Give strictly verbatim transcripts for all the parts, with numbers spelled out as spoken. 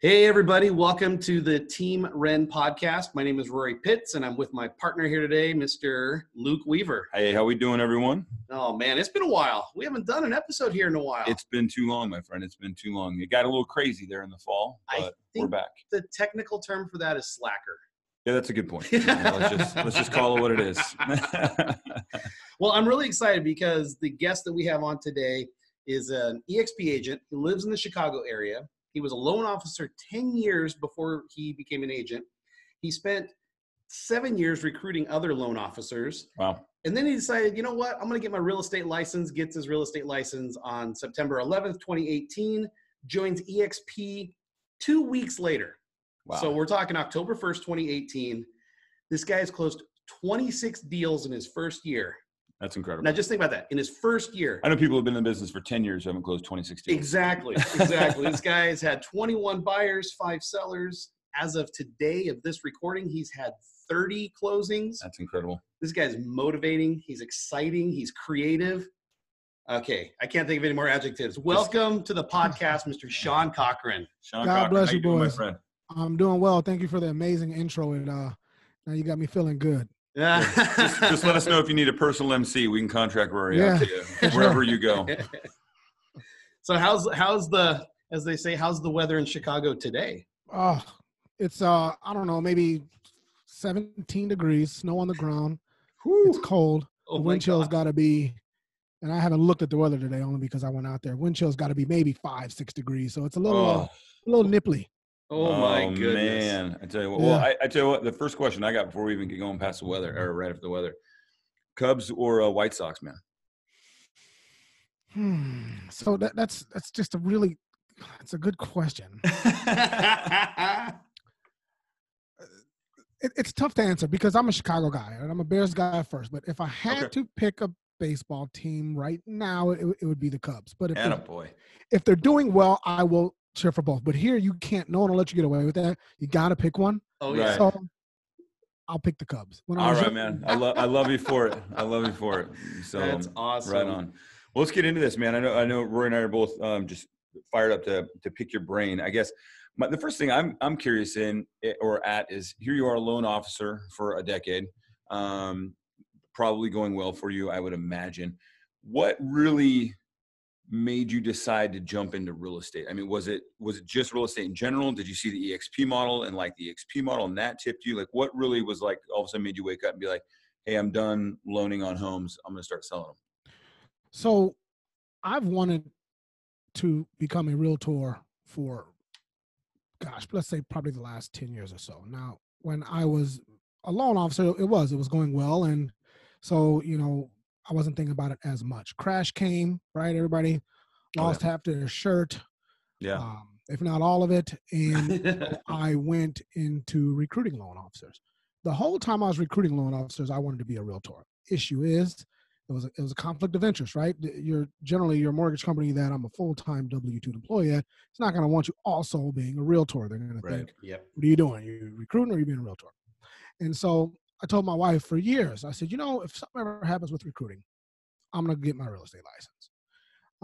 Hey everybody, welcome to the Team R E N Podcast. My name is Rory Pitts and I'm with my partner here today, Mister Luke Weaver. Hey, how we doing everyone? Oh man, it's been a while. We haven't done an episode here in a while. It's been too long, my friend. It's been too long. It got a little crazy there in the fall, but I think we're back. The technical term for that is slacker. Yeah, that's a good point. let's, just, let's just call it what it is. Well, I'm really excited because the guest that we have on today is an E X P agent who lives in the Chicago area. He was a loan officer ten years before he became an agent. He spent seven years recruiting other loan officers. Wow. And then he decided, you know what, I'm going to get my real estate license, gets his real estate license on September eleventh, twenty eighteen, joins E X P two weeks later. Wow. So we're talking October first, twenty eighteen. This guy has closed twenty-six deals in his first year. That's incredible. Now, just think about that. In his first year. I know people who've been in the business for ten years who haven't closed twenty-six deals. Exactly. Exactly. This guy has had twenty-one buyers, five sellers. As of today of this recording, he's had thirty closings. That's incredible. This guy's motivating. He's exciting. He's creative. Okay. I can't think of any more adjectives. Welcome to the podcast, Mister Sean Cochran. Sean God Cochran. Bless you, boys. Doing, my friend? I'm doing well. Thank you for the amazing intro. And uh, now you got me feeling good. Yeah. just, just let us know if you need a personal M C. We can contract Rory yeah. out to you wherever you go. So how's how's the, as they say, how's the weather in Chicago today? Oh, it's uh I don't know, maybe seventeen degrees, snow on the ground. Whew. It's cold. Oh, the wind chill's got to be, and I haven't looked at the weather today only because I went out there. Wind chill's got to be maybe five, six degrees, so it's a little oh. uh, a little nipply. Oh, oh my goodness. Man, I tell you what. Yeah. Well, I, I tell you what. The first question I got before we even get going past the weather, or right after the weather, Cubs or uh, White Sox, man. Hmm. So that, that's that's just a really, it's a good question. it, it's tough to answer because I'm a Chicago guy and I'm a Bears guy first. But if I had okay. to pick a baseball team right now, it, it would be the Cubs. But if Atta they, boy. if they're doing well, I will cheer for both, but here you can't. No one will let you get away with that. You gotta pick one. Oh yeah. Right. So I'll pick the Cubs. When All right, young. man. I love I love you for it. I love you for it. So that's awesome. Right on. Well, let's get into this, man. I know I know Rory and I are both um, just fired up to to pick your brain. I guess my, the first thing I'm I'm curious in or at is here you are a loan officer for a decade, um, probably going well for you, I would imagine. What really made you decide to jump into real estate? I mean, was it was it just real estate in general? Did you see the E X P model and like the E X P model and that tipped you? Like what really was like all of a sudden made you wake up and be like, hey, I'm done loaning on homes. I'm going to start selling them. So I've wanted to become a realtor for, gosh, let's say probably the last ten years or so. Now, when I was a loan officer, it was, it was going well. And so, you know, I wasn't thinking about it as much. Crash came, right? Everybody lost oh, yeah. half their shirt, yeah, um, if not all of it. And I went into recruiting loan officers. The whole time I was recruiting loan officers, I wanted to be a realtor. Issue is, it was a, it was a conflict of interest, right? You're generally your mortgage company that I'm a full-time W two employee at. It's not going to want you also being a realtor. They're going right. to think, yep. what are you doing? Are you recruiting or are you being a realtor? And so I told my wife for years, I said, you know, if something ever happens with recruiting, I'm going to get my real estate license.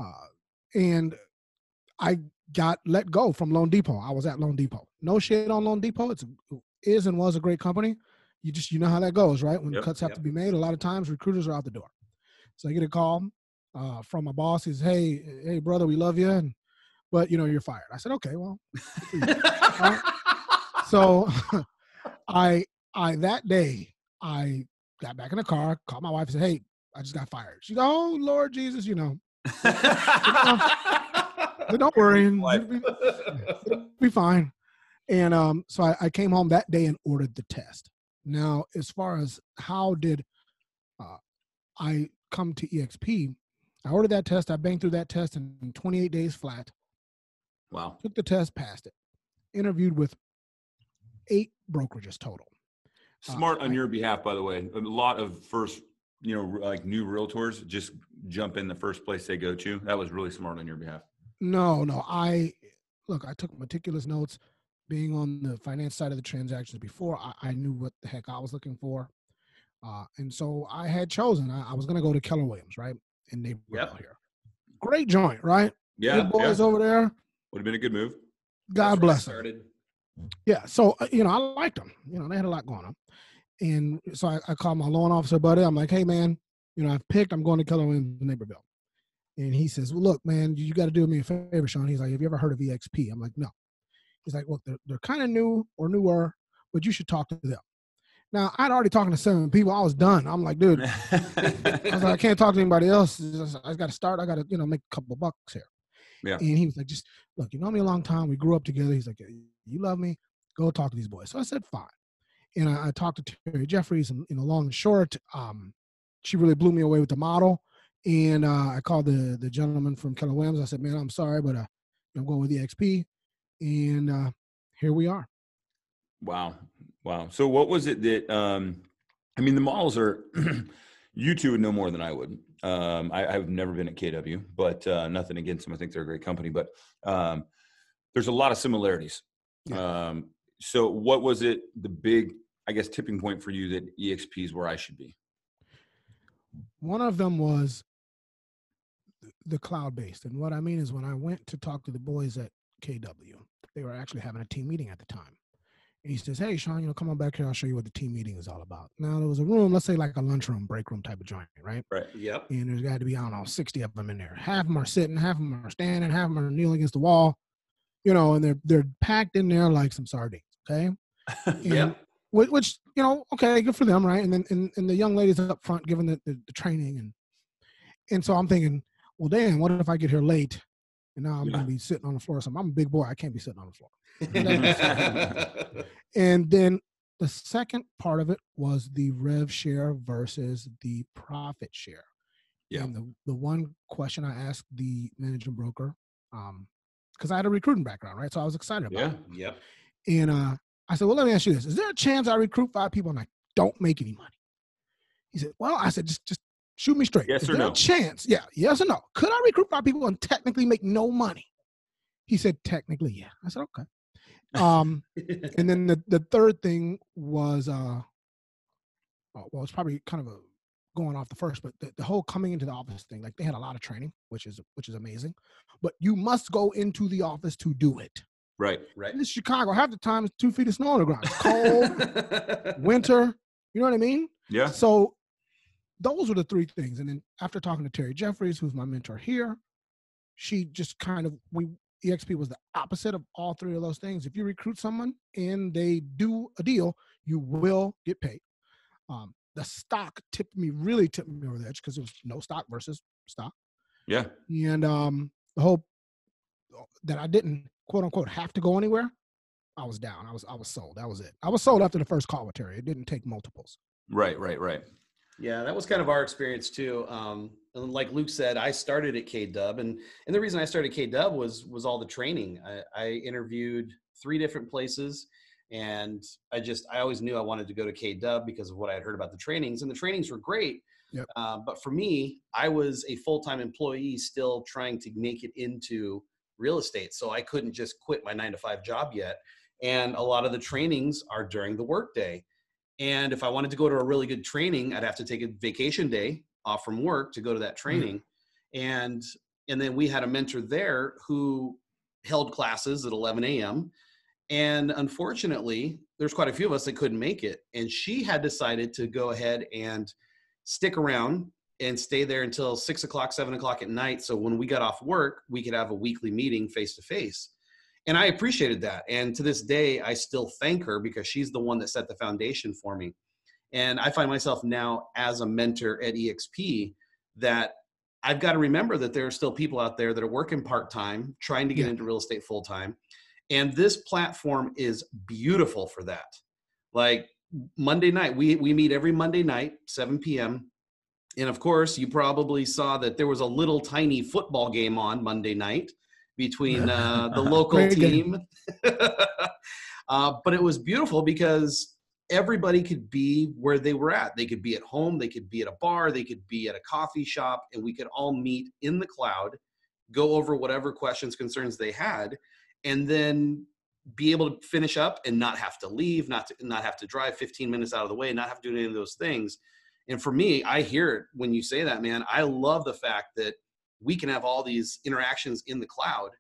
Uh, and I got let go from Loan Depot. I was at Loan Depot. No shit on Loan Depot. It's is and was a great company. You just, you know how that goes, right? When yep, cuts have yep. to be made, a lot of times recruiters are out the door. So I get a call uh, from my boss. He's, hey, hey, brother, we love you. And, but, you know, you're fired. I said, okay, well. right? So I... I, that day, I got back in the car, called my wife and said, hey, I just got fired. She goes, oh, Lord Jesus, you know. you know don't worry. It'll be, it'll be fine. And um, so I, I came home that day and ordered the test. Now, as far as how did uh, I come to E X P, I ordered that test. I banged through that test in twenty-eight days flat. Wow. Took the test, passed it. Interviewed with eight brokerages total. Smart on your behalf, by the way. A lot of first, you know, like new realtors just jump in the first place they go to. That was really smart on your behalf. No, no. I, look, I took meticulous notes. Being on the finance side of the transactions before, I, I knew what the heck I was looking for. Uh, and so I had chosen. I, I was going to go to Keller Williams, right? And they were yep. out here. Great joint, right? Yeah. Good boys yeah. over there. Would have been a good move. God bless them. Yeah. So, you know, I liked them. You know, they had a lot going on. And so I, I called my loan officer buddy. I'm like, hey, man, you know, I've picked, I'm going to Keller Williams in Naperville. And he says, well, look, man, you got to do me a favor, Sean. He's like, have you ever heard of eXp? I'm like, no. He's like, look, they're, they're kind of new or newer, but you should talk to them. Now, I'd already talked to seven people. I was done. I'm like, dude, I was like, I can't talk to anybody else. I got to start. I got to, you know, make a couple bucks here. Yeah. And he was like, just look, you know me a long time. We grew up together. He's like, you love me. Go talk to these boys. So I said, fine. And I, I talked to Terry Jeffries, and, you know, long and short, um, she really blew me away with the model. And uh, I called the the gentleman from Keller Williams. I said, man, I'm sorry, but uh, I'm going with eXp. And uh, here we are. Wow. Wow. So what was it that, um, I mean, the models are, you two would know more than I would. Um, I, I've never been at K W, but uh, nothing against them. I think they're a great company, but um, there's a lot of similarities. Yeah. Um, so what was it, the big, I guess, tipping point for you that eXp is where I should be? One of them was the cloud-based. And what I mean is when I went to talk to the boys at K W, they were actually having a team meeting at the time. And he says, hey, Sean, you know, come on back here. I'll show you what the team meeting is all about. Now, there was a room, let's say like a lunchroom, break room type of joint, right? Right, yep. And there's got to be, I don't know, sixty of them in there. Half of them are sitting, half of them are standing, half of them are kneeling against the wall, you know, and they're they're packed in there like some sardines, okay? Yeah. Which, you know, okay, good for them, right? And then and, and the young ladies up front giving the, the, the training. And and so I'm thinking, well, damn, what if I get here late? And now I'm yeah. going to be sitting on the floor or something. I'm a big boy. I can't be sitting on the floor. And then the second part of it was the rev share versus the profit share. Yeah. And the, the one question I asked the managing broker, um, because I had a recruiting background, right? So I was excited about yeah. it. Yeah. And uh, I said, well, let me ask you this. Is there a chance I recruit five people and I don't make any money? He said, well, I said, just just shoot me straight. Yes Is or there no? A chance? Yeah. Yes or no? Could I recruit five people and technically make no money? He said, technically, yeah. I said, okay. Um, and then the, the third thing was, uh, well, it's probably kind of a, going off the first, but the, the whole coming into the office thing, like they had a lot of training, which is, which is amazing, but you must go into the office to do it. Right. Right. In Chicago, half the time it's two feet of snow on the ground, it's cold, winter, you know what I mean? Yeah. So those were the three things. And then after talking to Terry Jeffries, who's my mentor here, she just kind of, we, eXp was the opposite of all three of those things. If you recruit someone and they do a deal, you will get paid. Um, the stock tipped me, really tipped me over the edge because it was no stock versus stock. Yeah. And um, the hope that I didn't, quote unquote, have to go anywhere, I was down. I was I was sold. That was it. I was sold after the first call with Terry. It didn't take multiples. Right, right, right. Yeah, that was kind of our experience too. Um, and like Luke said, I started at K W, and and the reason I started K W was was all the training. I, I interviewed three different places, and I just I always knew I wanted to go to K W because of what I had heard about the trainings, and the trainings were great. Yep. Uh, but for me, I was a full time employee still trying to make it into real estate, so I couldn't just quit my nine to five job yet. And a lot of the trainings are during the workday. And if I wanted to go to a really good training, I'd have to take a vacation day off from work to go to that training. Mm-hmm. And and then we had a mentor there who held classes at eleven a m And unfortunately, there's quite a few of us that couldn't make it. And she had decided to go ahead and stick around and stay there until six o'clock, seven o'clock at night. So when we got off work, we could have a weekly meeting face to face. And I appreciated that. And to this day, I still thank her because she's the one that set the foundation for me. And I find myself now as a mentor at eXp that I've got to remember that there are still people out there that are working part-time, trying to get yeah. into real estate full-time. And this platform is beautiful for that. Like Monday night, we, we meet every Monday night, seven p m And of course, you probably saw that there was a little tiny football game on Monday night between uh, the local team. uh, but it was beautiful because everybody could be where they were at. They could be at home, they could be at a bar, they could be at a coffee shop, and we could all meet in the cloud, go over whatever questions, concerns they had, and then be able to finish up and not have to leave, not to, not have to drive fifteen minutes out of the way, not have to do any of those things. And for me, I hear it when you say that, man. I love the fact that we can have all these interactions in the cloud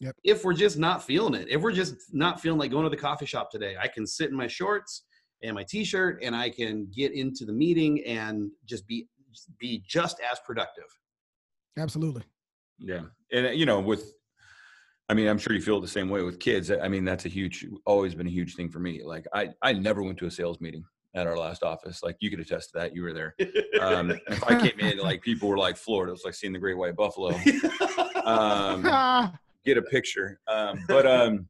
Yep. If we're just not feeling it, if we're just not feeling like going to the coffee shop today, I can sit in my shorts and my t-shirt and I can get into the meeting and just be, be just as productive. Absolutely. Yeah. And you know, with, I mean, I'm sure you feel the same way with kids. I mean, that's a huge, always been a huge thing for me. Like I, I never went to a sales meeting at our last office. Like you could attest to that. You were there. Um, if I came in, like people were like floored. It was like seeing the great white buffalo. Um, get a picture. Um, but um,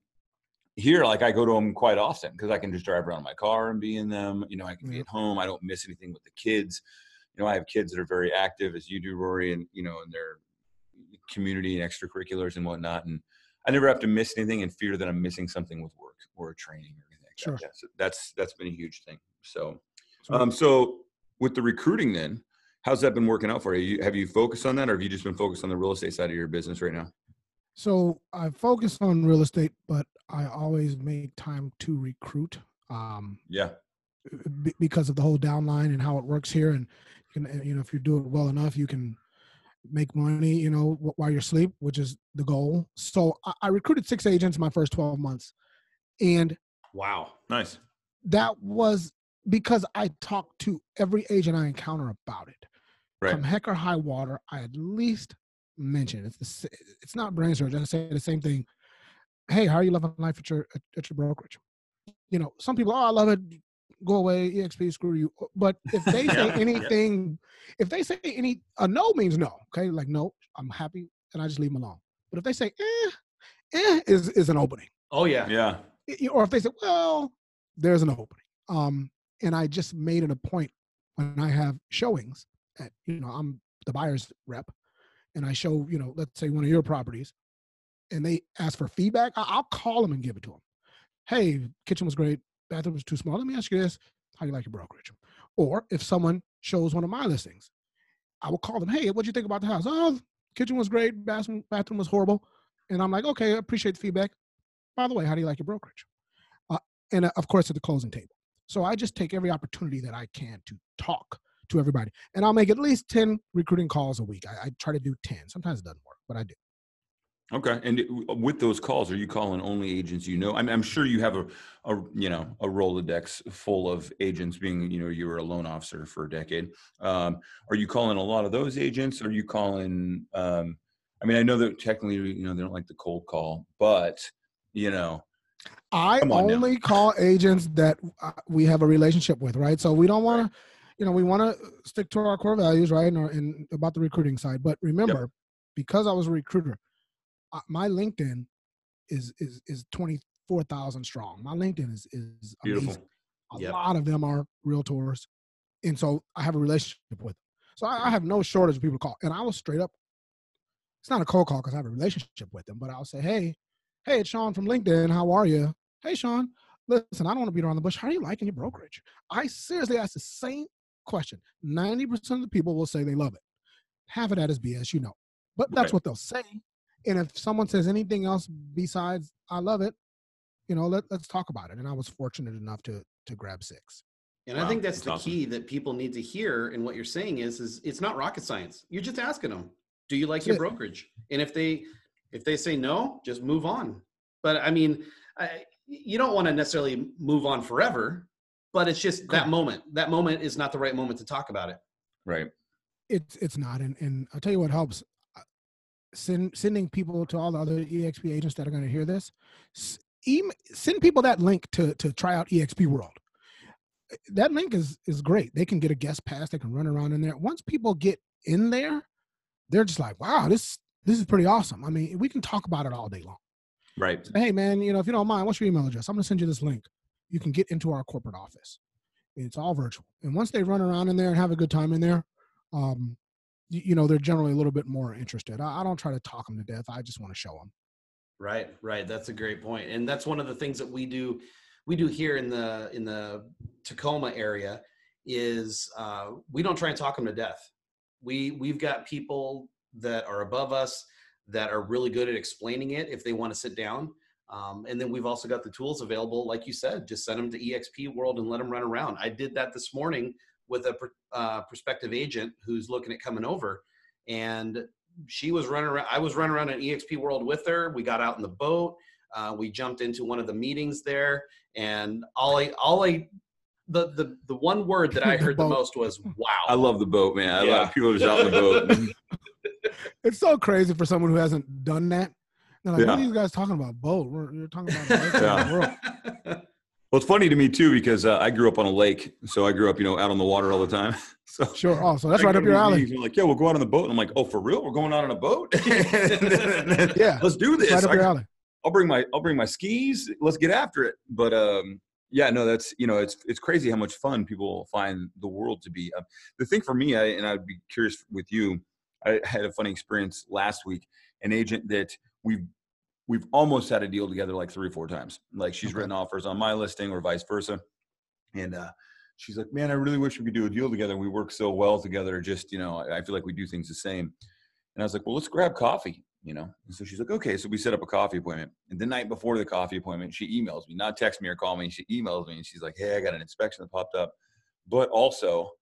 here, like I go to them quite often because I can just drive around in my car and be in them. You know, I can be at home. I don't miss anything with the kids. You know, I have kids that are very active as you do, Rory, and, you know, in their community and extracurriculars and whatnot. And I never have to miss anything and fear that I'm missing something with work or training or anything like sure. that. That's, that's, that's been a huge thing. So, um, so with the recruiting then, how's that been working out for you? Have you focused on that or have you just been focused on the real estate side of your business right now? So I focus on real estate, but I always make time to recruit. Um, yeah. B- because of the whole downline and how it works here. And, you can, you know, if you do it well enough, you can make money, you know, while you're asleep, which is the goal. So I, I recruited six agents in my first twelve months. And wow, nice. That was because I talked to every agent I encounter about it. Right. From heck or high water, I at least mention it. It's the, it's not brain surgery. I say the same thing. Hey, how are you loving life at your at your brokerage? You know, some people, oh, I love it. Go away, E X P, screw you. But if they yeah, say anything, yeah. if they say any, a no means no. Okay, like no, I'm happy, and I just leave them alone. But if they say eh, eh is is an opening. Oh yeah, yeah. Or if they say well, there's an opening. Um, and I just made it a point when I have showings at, you know, I'm the buyer's rep. And I show, you know, let's say one of your properties, and they ask for feedback, I'll call them and give it to them. Hey, kitchen was great. Bathroom was too small. Let me ask you this. How do you like your brokerage? Or if someone shows one of my listings, I will call them. Hey, what'd you think about the house? Oh, kitchen was great. Bathroom, bathroom was horrible. And I'm like, okay, I appreciate the feedback. By the way, how do you like your brokerage? Uh, and uh, of course, at the closing table. So I just take every opportunity that I can to talk to everybody. And I'll make at least ten recruiting calls a week. I, I try to do ten. Sometimes it doesn't work, but I do. Okay. And with those calls, are you calling only agents you know? I'm, I'm sure you have a, a, you know, a Rolodex full of agents being, you know, you were a loan officer for a decade. Um, are you calling a lot of those agents? Or are you calling, um, I mean, I know that technically, you know, they don't like the cold call, but, you know, I only now. call agents that we have a relationship with, right? So we don't want to, you know, we want to stick to our core values, right? And, our, and about the recruiting side. But remember, yep. because I was a recruiter, uh, my LinkedIn is is is twenty-four thousand strong. My LinkedIn is, is beautiful. Amazing. A yep. lot of them are realtors. And so I have a relationship with them. So I, I have no shortage of people to call. And I will straight up, it's not a cold call because I have a relationship with them, but I'll say, hey, hey, it's Sean from LinkedIn. How are you? Hey, Sean, listen, I don't want to beat around the bush. How are you liking your brokerage? I seriously ask the same question. ninety percent of the people will say they love it. Half of that is B S, you know, but that's right. what they'll say. And if someone says anything else besides, I love it, you know, let, let's talk about it. And I was fortunate enough to, to grab six. And wow, I think that's, that's the awesome. Key that people need to hear. And what you're saying is, is it's not rocket science. You're just asking them, do you like that's your it. brokerage? And if they, if they say no, just move on. But I mean, I, you don't want to necessarily move on forever. But it's just that moment. That moment is not the right moment to talk about it. Right. It's it's not. And and I'll tell you what helps. Send, sending people to all the other E X P agents that are going to hear this. Email, send people that link to to try out E X P World. That link is is great. They can get a guest pass. They can run around in there. Once people get in there, they're just like, wow, this this is pretty awesome. I mean, we can talk about it all day long. Right. So, hey, man, you know, if you don't mind, what's your email address? I'm going to send you this link. You can get into our corporate office. It's all virtual. And once they run around in there and have a good time in there, um, you, you know, they're generally a little bit more interested. I, I don't try to talk them to death. I just want to show them. Right. Right. That's a great point. And that's one of the things that we do. We do here in the, in the Tacoma area is uh, we don't try and talk them to death. We we've got people that are above us that are really good at explaining it if they want to sit down. Um, and then we've also got the tools available. Like you said, just send them to E X P World and let them run around. I did that this morning with a pr- uh, prospective agent who's looking at coming over, and she was running around, I was running around at eXp World with her. We got out in the boat. Uh, we jumped into one of the meetings there, and all I, all I, the, the, the one word that I heard the, the most was, wow. I love the boat, man. I yeah. love people just out in the boat. It's so crazy for someone who hasn't done that. They're like, yeah. what are you guys talking about? Boat. We're, we're talking about the yeah. world. Well, it's funny to me too, because uh, I grew up on a lake. So I grew up, you know, out on the water all the time. So sure. Oh, so that's right up your alley. You're like, yeah, we'll go out on the boat. And I'm like, oh, for real? We're going out on a boat? Yeah. Let's do this. Right up your alley. I'll bring my, I'll bring my skis. Let's get after it. But um, yeah, no, that's, you know, it's, it's crazy how much fun people find the world to be. Uh, the thing for me, I, and I'd be curious with you, I had a funny experience last week, an agent that we've, we've almost had a deal together like three or four times. Like she's okay. written offers on my listing or vice versa. And uh, she's like, man, I really wish we could do a deal together. We work so well together. Just, you know, I feel like we do things the same. And I was like, well, let's grab coffee, you know? And so she's like, okay. So we set up a coffee appointment. And the night before the coffee appointment, she emails me, not text me or call me. She emails me and she's like, hey, I got an inspection that popped up. But also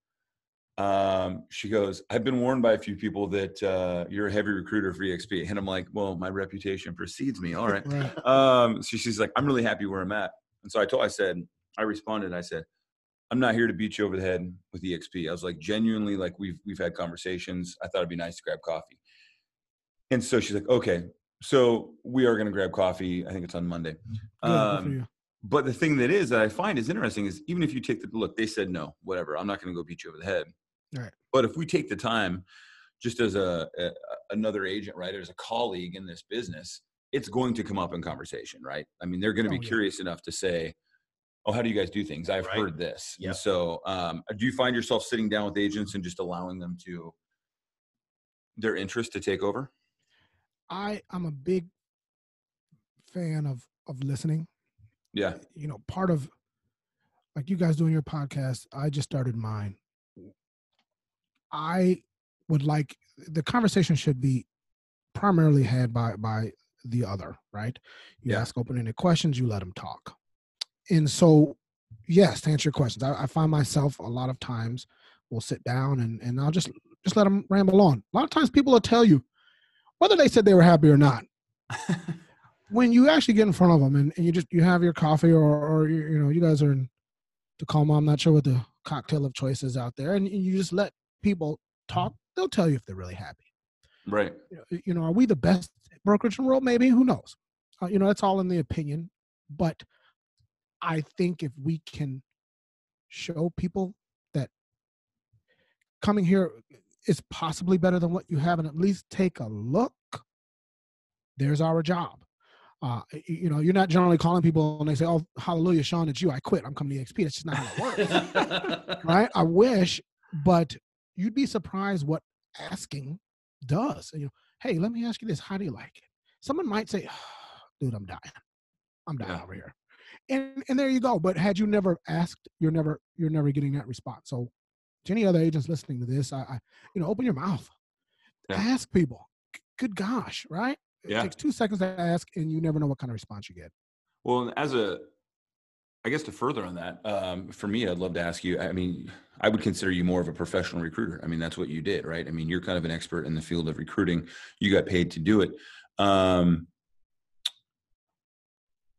um, she goes, I've been warned by a few people that uh, you're a heavy recruiter for eXp. And I'm like, well, my reputation precedes me. All right. right. Um, so she's like, I'm really happy where I'm at. And so I told, I said, I responded and I said, I'm not here to beat you over the head with eXp. I was like, genuinely, like we've, we've had conversations. I thought it'd be nice to grab coffee. And so she's like, okay, so we are going to grab coffee. I think it's on Monday. Um, but the thing that is, that I find is interesting is even if you take the look, they said, no, whatever, I'm not going to go beat you over the head. Right. But if we take the time, just as a, a another agent, right, as a colleague in this business, it's going to come up in conversation, right? I mean, they're going to oh, be yeah. curious enough to say, oh, how do you guys do things? I've right. heard this. Yep. And so um, do you find yourself sitting down with agents and just allowing them to, their interest to take over? I am a big fan of, of listening. Yeah. You know, part of, like you guys doing your podcast, I just started mine. I would like, the conversation should be primarily had by, by the other, right? You yeah. ask open-ended questions, you let them talk. And so, yes, to answer your questions, I, I find myself a lot of times will sit down and, and I'll just, just let them ramble on. A lot of times people will tell you whether they said they were happy or not. When you actually get in front of them and, and you just, you have your coffee or, or you, you know, you guys are in Tacoma. I'm not sure what the cocktail of choice is out there. And you just let people talk. They'll tell you if they're really happy. Right. You know, are we the best brokerage in the world? Maybe. Who knows? Uh, you know, that's all in the opinion. But I think if we can show people that coming here is possibly better than what you have and at least take a look, there's our job. Uh, you know, you're not generally calling people and they say, oh, hallelujah, Sean, it's you. I quit. I'm coming to eXp. That's just not how it works. Right? I wish, but you'd be surprised what asking does. You know, hey, let me ask you this. How do you like it? Someone might say, oh, dude, I'm dying. I'm dying yeah. over here. And and there you go. But had you never asked, you're never you're never getting that response. So to any other agents listening to this, I, I you know, open your mouth. Yeah. Ask people. Good gosh, right? It yeah. takes two seconds to ask and you never know what kind of response you get. Well, as a, I guess to further on that, um, for me, I'd love to ask you, I mean, I would consider you more of a professional recruiter. I mean, that's what you did, right? I mean, you're kind of an expert in the field of recruiting. You got paid to do it. Um,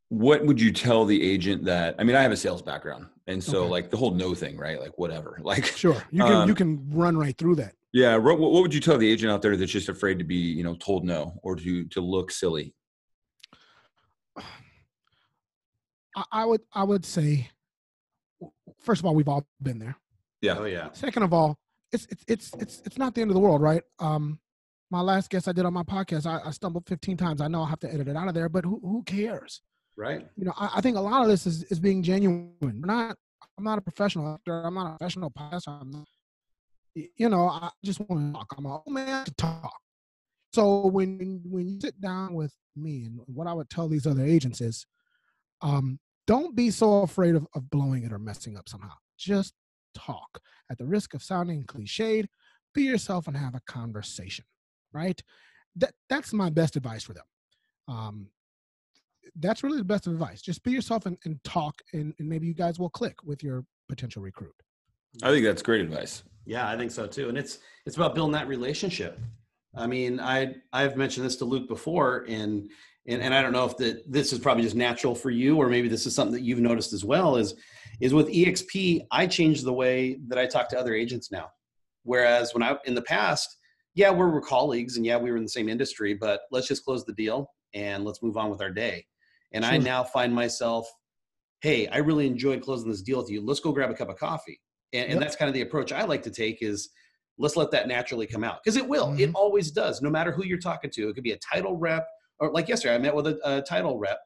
what would you tell the agent that, I mean, I have a sales background and so okay. like the whole no thing, right? Like whatever, like. Sure. You can, um, you can run right through that. Yeah. What would you tell the agent out there that's just afraid to be, you know, told no or to, to look silly? I would, I would say, first of all, we've all been there. Yeah. Oh, yeah. Second of all, it's, it's, it's, it's, it's not the end of the world, right? Um, my last guest I did on my podcast, I, I stumbled fifteen times. I know I'll have to edit it out of there, but who, who cares? Right. You know, I, I think a lot of this is, is being genuine. We're not, I'm not a professional actor. I'm not a professional pastor. I'm not, you know, I just want to talk. I'm an old man to talk. So when when you sit down with me, and what I would tell these other agents is, um, don't be so afraid of, of blowing it or messing up somehow. Just talk. At the risk of sounding cliched, be yourself and have a conversation, right? That That's my best advice for them. Um, that's really the best advice. Just be yourself and, and talk, and, and maybe you guys will click with your potential recruit. I think that's great advice. Yeah, I think so too. And it's, it's about building that relationship. I mean, I, I've mentioned this to Luke before, and, and, and I don't know if the, this is probably just natural for you, or maybe this is something that you've noticed as well, is, is with eXp, I changed the way that I talk to other agents now. Whereas when I, in the past, yeah, we were colleagues and yeah, we were in the same industry, but let's just close the deal and let's move on with our day. And sure. I now find myself, hey, I really enjoyed closing this deal with you. Let's go grab a cup of coffee. And, yep. and that's kind of the approach I like to take, is let's let that naturally come out. Because it will. Mm-hmm. It always does, no matter who you're talking to. It could be a title rep. Or like yesterday, I met with a, a title rep,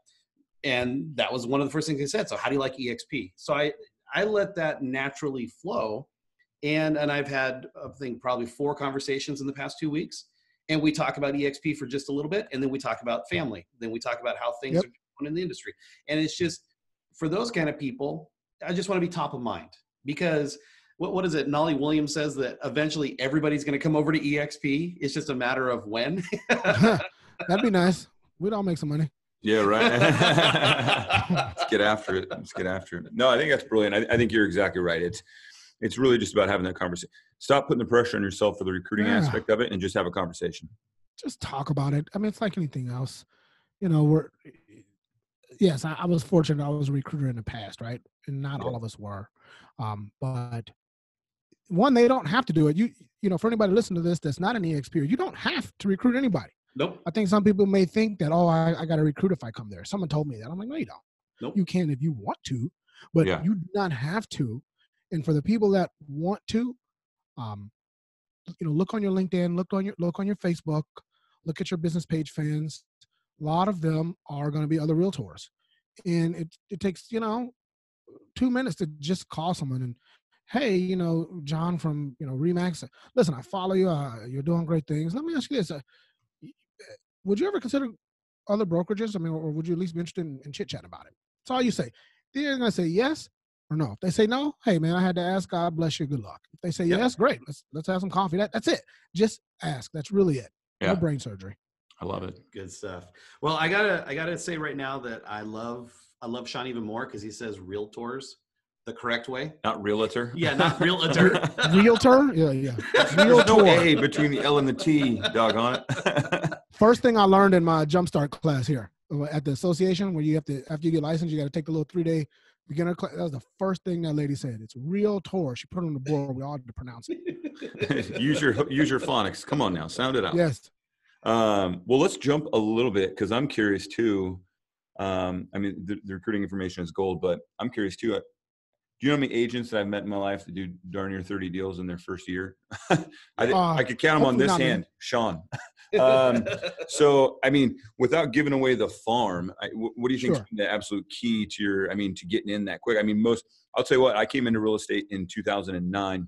and that was one of the first things they said. So how do you like eXp? So I, I let that naturally flow. And, and I've had, I think, probably four conversations in the past two weeks. And we talk about eXp for just a little bit. And then we talk about family. Then we talk about how things yep. are going in the industry. And it's just, for those kind of people, I just want to be top of mind. Because what, what is it? Nolly Williams says that eventually everybody's going to come over to eXp. It's just a matter of when. That'd be nice. We'd all make some money. Yeah, right. Let's get after it. Let's get after it. No, I think that's brilliant. I, I think you're exactly right. It's it's really just about having that conversation. Stop putting the pressure on yourself for the recruiting yeah. aspect of it, and just have a conversation. Just talk about it. I mean, it's like anything else. You know, we're yes, I, I was fortunate. I was a recruiter in the past, right? And not yeah. all of us were. Um, but one, they don't have to do it. You you know, for anybody listening to this that's not an eXp, you don't have to recruit anybody. Nope. I think some people may think that, oh, I, I got to recruit if I come there. Someone told me that. I'm like, no, you don't. Nope. You can if you want to, but yeah. you do not have to. And for the people that want to, um, you know, look on your LinkedIn, look on your look on your Facebook, look at your business page fans. A lot of them are going to be other realtors, and it it takes you know two minutes to just call someone and, hey, you know, John from you know Remax. Listen, I follow you. Uh, you're doing great things. Let me ask you this. Uh, Would you ever consider other brokerages? I mean, or would you at least be interested in, in chit-chat about it? That's all you say. They're going to say yes or no. If they say no, hey, man, I had to ask. God bless you. Good luck. If they say yep. yes, great. Let's let's have some coffee. That, that's it. Just ask. That's really it. Yeah. No brain surgery. I love it. Good stuff. Well, I gotta I gotta say right now that I love I love Sean even more because he says realtors the correct way. Not realtor. Yeah, not realtor. Realtor? Yeah, yeah. Realtor. There's no A between the L and the T, doggone it. First thing I learned in my Jumpstart class here at the association, where you have to, after you get licensed, you got to take a little three-day beginner class. That was the first thing that lady said. It's realtor. She put it on the board. We all had to pronounce it. use your use your phonics. Come on now. Sound it out. Yes. Um, well, let's jump a little bit because I'm curious too. Um, I mean, the, the recruiting information is gold, but I'm curious too. I, Do you know how many agents that I've met in my life that do darn near thirty deals in their first year? I, uh, I could count them on this hand, me. Sean. um, so, I mean, without giving away the farm, I, what do you think sure. is the absolute key to your, I mean, to getting in that quick? I mean, most, I'll tell you what, I came into real estate in two thousand nine,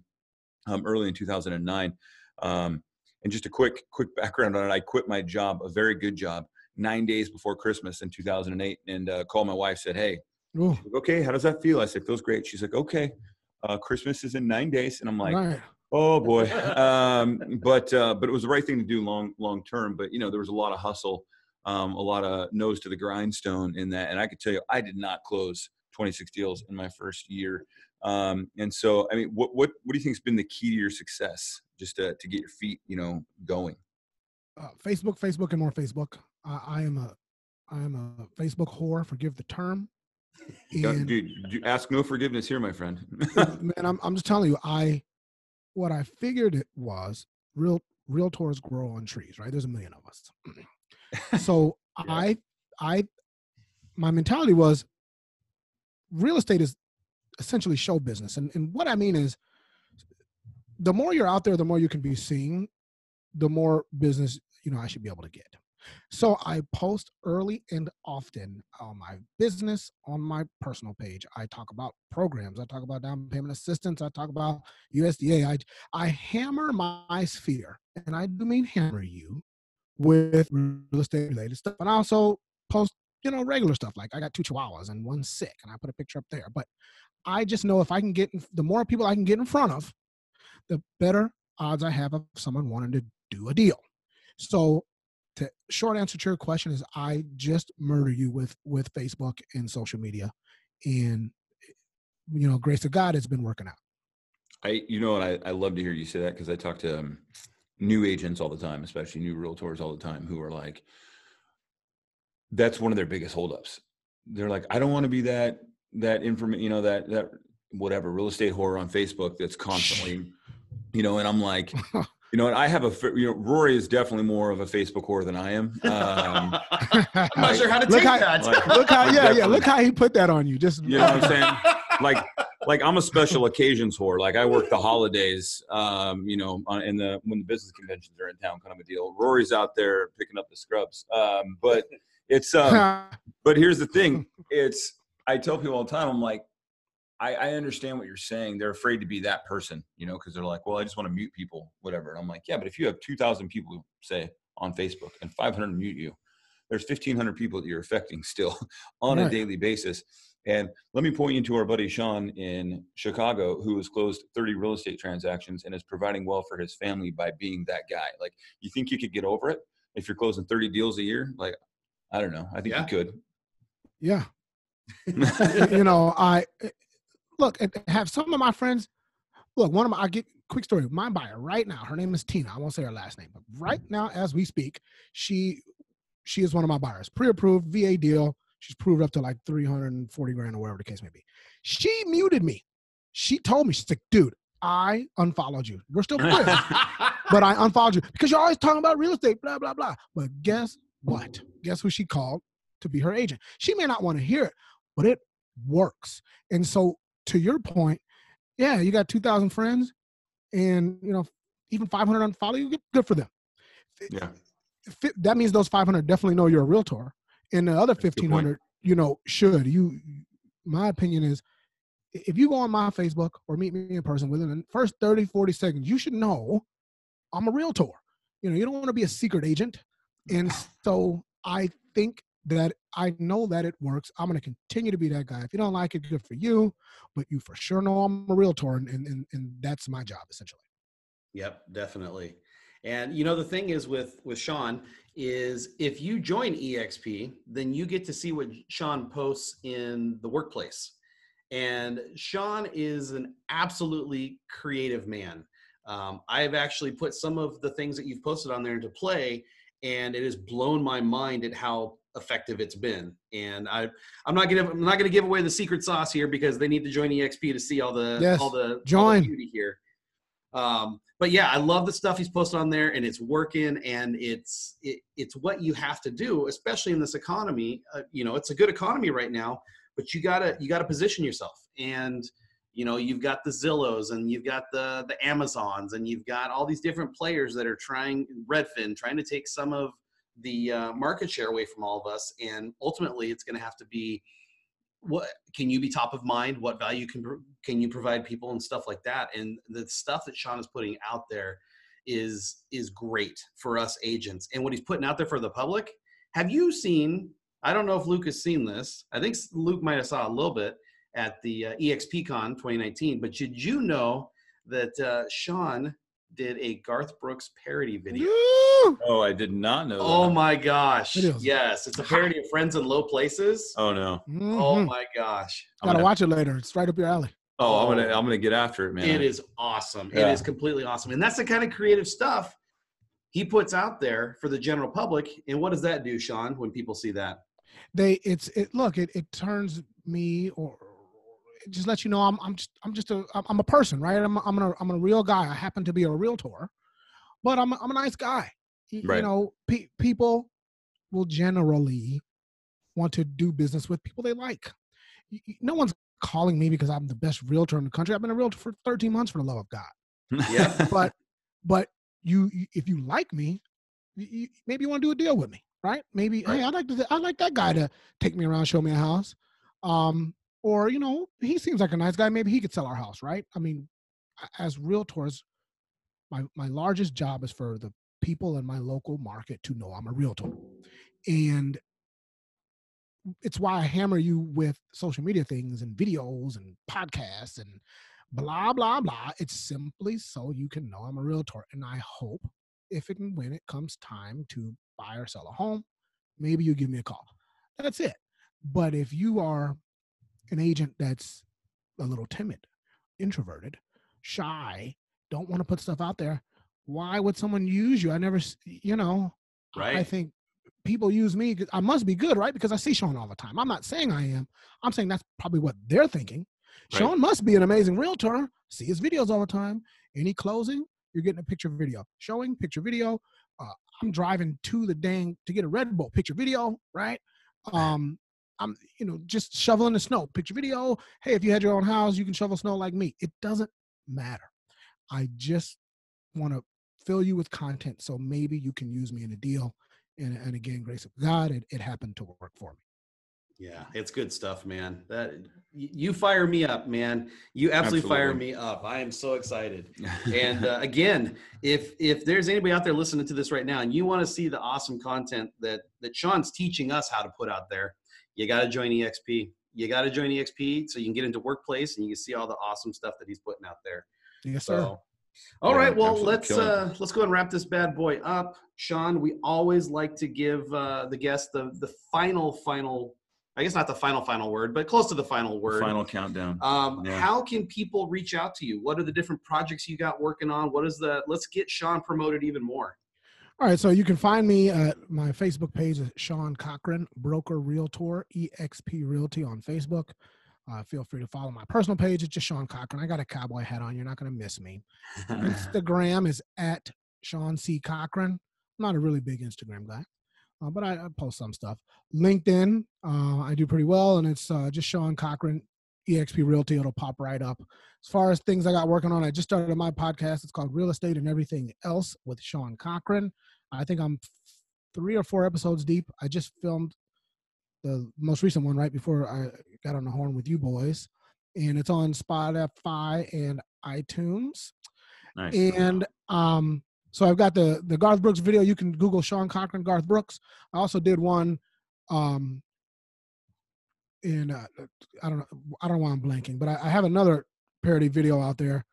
um, early in two thousand nine. Um, and just a quick, quick background on it. I quit my job, a very good job, nine days before Christmas in two thousand eight, and uh, called my wife, said, hey, like, okay, how does that feel? I said, feels great. She's like, okay, uh, Christmas is in nine days. And I'm like, right. oh boy. Um, but, uh, but it was the right thing to do long, long term. But you know, there was a lot of hustle, um, a lot of nose to the grindstone in that. And I could tell you, I did not close twenty-six deals in my first year. Um, and so, I mean, what, what, what do you think has been the key to your success just to, to get your feet, you know, going? Uh, Facebook, Facebook, and more Facebook. I, I am a, I am a Facebook whore. Forgive the term. And, dude, you ask no forgiveness here, my friend. Man, I'm I'm just telling you, I what I figured it was real realtors grow on trees, right? There's a million of us. So yeah. I I my mentality was real estate is essentially show business. And and what I mean is the more you're out there, the more you can be seen, the more business, you know, I should be able to get. So I post early and often on my business, on my personal page. I talk about programs. I talk about down payment assistance. I talk about U S D A. I, I hammer my sphere, and I do mean hammer you, with real estate related stuff. And I also post, you know, regular stuff. Like I got two chihuahuas and one's sick, and I put a picture up there. But I just know if I can get, in, the more people I can get in front of, the better odds I have of someone wanting to do a deal. So the short answer to your question is I just murder you with, with Facebook and social media, and, you know, grace of God, it's been working out. I, you know, and I, I love to hear you say that, because I talked to um, new agents all the time, especially new realtors all the time, who are like, that's one of their biggest holdups. They're like, I don't want to be that, that information, you know, that, that whatever real estate horror on Facebook that's constantly, you know, and I'm like, you know, and I have a, you know, Rory is definitely more of a Facebook whore than I am. Um, I'm not sure how to take that. Like, look how, yeah, yeah. Look how he put that on you. Just, you know what I'm saying? Like, like I'm a special occasions whore. Like I work the holidays, um, you know, in the, when the business conventions are in town, kind of a deal. Rory's out there picking up the scrubs. Um, but it's, um, but here's the thing. It's, I tell people all the time, I'm like, I, I understand what you're saying. They're afraid to be that person, you know, because they're like, well, I just want to mute people, whatever. And I'm like, yeah, but if you have two thousand people who say on Facebook and five hundred mute you, there's fifteen hundred people that you're affecting still on right. a daily basis. And let me point you to our buddy Sean in Chicago, who has closed thirty real estate transactions and is providing well for his family by being that guy. Like, you think you could get over it if you're closing thirty deals a year? Like, I don't know. I think yeah. you could. Yeah. You know, I... Look, have some of my friends, look, one of my, I get quick story. My buyer right now, her name is Tina. I won't say her last name, but right now as we speak, she, she is one of my buyers, pre-approved V A deal. She's proved up to like three hundred forty grand or whatever the case may be. She muted me. She told me, she's like, dude, I unfollowed you. We're still friends, but I unfollowed you because you're always talking about real estate, blah, blah, blah. But guess what? Guess who she called to be her agent? She may not want to hear it, but it works. And so, to your point, yeah, you got two thousand friends and, you know, even five hundred unfollow you, good for them. Yeah. That means those five hundred definitely know you're a realtor, and the other fifteen hundred, you know, should. You, my opinion is, if you go on my Facebook or meet me in person, within the first thirty, forty seconds, you should know I'm a realtor. You know, you don't want to be a secret agent. And so I think that I know that it works. I'm going to continue to be that guy. If you don't like it, good for you, but you for sure know I'm a realtor, and, and, and that's my job essentially. Yep, definitely. And you know, the thing is with, with Sean is if you join eXp, then you get to see what Sean posts in the workplace. And Sean is an absolutely creative man. Um, I've actually put some of the things that you've posted on there into play, and it has blown my mind at how effective it's been. And I, I'm not gonna, I'm not gonna give away the secret sauce here because they need to join eXp to see all the, yes, all the, join. All the beauty here. Um, but yeah, I love the stuff he's posted on there, and it's working, and it's, it, it's what you have to do, especially in this economy. Uh, you know, it's a good economy right now, but you gotta, you gotta position yourself. And you know, you've got the Zillows, and you've got the the Amazons, and you've got all these different players that are trying, Redfin, trying to take some of the uh, market share away from all of us. And ultimately it's going to have to be, what can you be top of mind? What value can, can you provide people and stuff like that? And the stuff that Sean is putting out there is, is great for us agents. And what he's putting out there for the public, have you seen, I don't know if Luke has seen this. I think Luke might've saw a little bit at the uh, eXpCon twenty nineteen, but did you know that uh, Sean did a Garth Brooks parody video? Oh, I did not know that. Oh my gosh. It yes. It's a parody of Friends in Low Places. Oh no. Mm-hmm. Oh my gosh. Gotta gonna, watch it later. It's right up your alley. Oh, I'm gonna I'm gonna get after it, man. It is awesome. Yeah. It is completely awesome. And that's the kind of creative stuff he puts out there for the general public. And what does that do, Sean, when people see that? They it's it look, it it turns me or it just lets you know I'm I'm just I'm just a I'm a person, right? I'm I'm a, I'm a real guy. I happen to be a realtor, but I'm a, I'm a nice guy. You, right. you know, pe people will generally want to do business with people they like. You, no one's calling me because I'm the best realtor in the country. I've been a realtor for thirteen months, for the love of God. Yeah. but but you, you if you like me, you, you, maybe you want to do a deal with me, right? Maybe right. hey, I'd like to I'd like that guy to take me around, show me a house. Um. Or, you know, he seems like a nice guy. Maybe he could sell our house, right? I mean, as realtors, my, my largest job is for the people in my local market to know I'm a realtor. And it's why I hammer you with social media things and videos and podcasts and blah, blah, blah. It's simply so you can know I'm a realtor. And I hope if and when it comes time to buy or sell a home, maybe you give me a call. That's it. But if you are an agent that's a little timid, introverted, shy, don't want to put stuff out there, why would someone use you? I never, you know, right. I think people use me. I must be good, right? Because I see Sean all the time. I'm not saying I am. I'm saying that's probably what they're thinking. Right. Sean must be an amazing realtor. See his videos all the time. Any closing, you're getting a picture video. Showing, picture video. Uh, I'm driving to the dang to get a Red Bull, picture video, right? Um, I'm, you know, just shoveling the snow, picture video. Hey, if you had your own house, you can shovel snow like me. It doesn't matter. I just want to fill you with content so maybe you can use me in a deal. And, and again, grace of God, it, it happened to work for me. Yeah, it's good stuff, man. That you fire me up, man. You absolutely, absolutely. fire me up. I am so excited. And uh, again, if if there's anybody out there listening to this right now and you want to see the awesome content that that Sean's teaching us how to put out there, you got to join E X P. You got to join E X P so you can get into Workplace and you can see all the awesome stuff that he's putting out there. Yes, so, sir. All yeah, right, well, let's uh, let's go ahead and wrap this bad boy up. Sean, we always like to give uh, the guests the the final, final, I guess not the final, final word, but close to the final word. Final countdown. Um, yeah. How can people reach out to you? What are the different projects you got working on? What is the, let's get Sean promoted even more. All right, so you can find me at my Facebook page, Sean Cochran, Broker Realtor, E X P Realty on Facebook. Uh, feel free to follow my personal page. It's just Sean Cochran. I got a cowboy hat on. You're not going to miss me. Instagram is at Sean C. Cochran. I'm not a really big Instagram guy, uh, but I, I post some stuff. LinkedIn, uh, I do pretty well, and it's uh, just Sean Cochran, E X P Realty. It'll pop right up. As far as things I got working on, I just started my podcast. It's called Real Estate and Everything Else with Sean Cochran. I think I'm three or four episodes deep. I just filmed the most recent one right before I got on the horn with you boys, and it's on Spotify and iTunes. Nice. And um, so I've got the, the Garth Brooks video. You can Google Sean Cochran, Garth Brooks. I also did one um, in, uh, I don't know, I don't know why I'm blanking, but I, I have another parody video out there,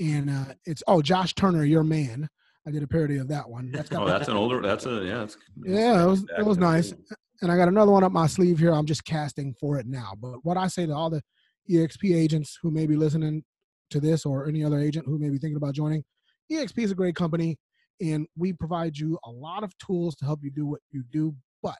and uh, it's, oh, Josh Turner, Your Man. I did a parody of that one. That's oh, that's an older, that's a, yeah. That's, yeah, it was, it was nice. And I got another one up my sleeve here. I'm just casting for it now. But what I say to all the E X P agents who may be listening to this or any other agent who may be thinking about joining, E X P is a great company, and we provide you a lot of tools to help you do what you do, but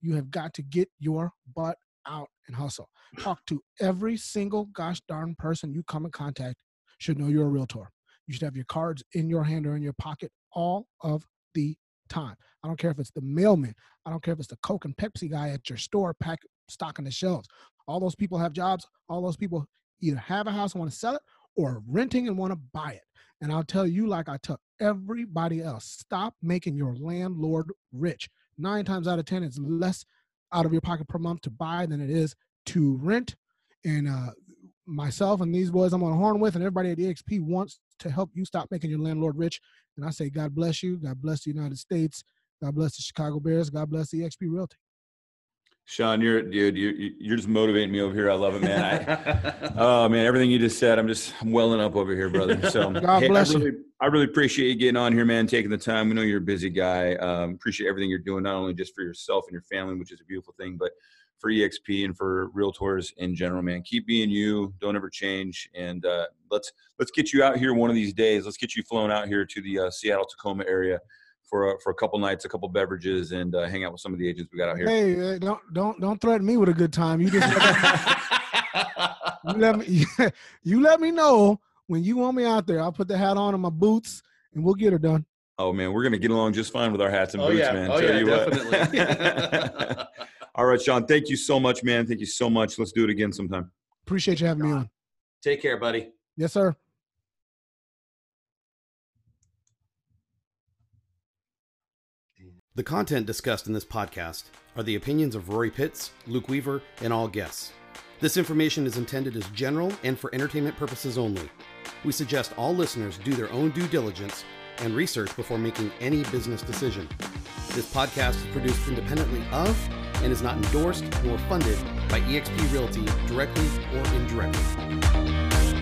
you have got to get your butt out and hustle. Talk to every single gosh darn person you come in contact should know you're a realtor. You should have your cards in your hand or in your pocket all of the time. I don't care if it's the mailman. I don't care if it's the Coke and Pepsi guy at your store pack stocking the shelves. All those people have jobs. All those people either have a house and want to sell it or are renting and want to buy it. And I'll tell you, like I tell everybody else, stop making your landlord rich. Nine times out of ten, it's less out of your pocket per month to buy than it is to rent. And uh, myself and these boys I'm on a horn with and everybody at E X P wants to help you stop making your landlord rich. And I say, God bless you. God bless the United States. God bless the Chicago Bears. God bless the E X P Realty. Sean, you're dude, you're you're just motivating me over here. I love it, man. I, oh man, everything you just said, I'm just I'm welling up over here, brother. So God hey, bless I really, you. I really appreciate you getting on here, man. Taking the time. We know you're a busy guy. Um, appreciate everything you're doing, not only just for yourself and your family, which is a beautiful thing, but for E X P and for realtors in general, man. Keep being you. Don't ever change. And uh, let's let's get you out here one of these days. Let's get you flown out here to the uh, Seattle Tacoma area for a, for a couple nights, a couple beverages, and uh, hang out with some of the agents we got out here. Hey, don't don't don't threaten me with a good time. You just you let me you let me know when you want me out there. I'll put the hat on and my boots, and we'll get her done. Oh man, we're gonna get along just fine with our hats and oh, boots, yeah. man. Oh Tell yeah, you definitely. What. All right, Sean. Thank you so much, man. Thank you so much. Let's do it again sometime. Appreciate you having Sean. me on. Take care, buddy. Yes, sir. The content discussed in this podcast are the opinions of Rory Pitts, Luke Weaver, and all guests. This information is intended as general and for entertainment purposes only. We suggest all listeners do their own due diligence and research before making any business decision. This podcast is produced independently of and is not endorsed nor funded by E X P Realty directly or indirectly.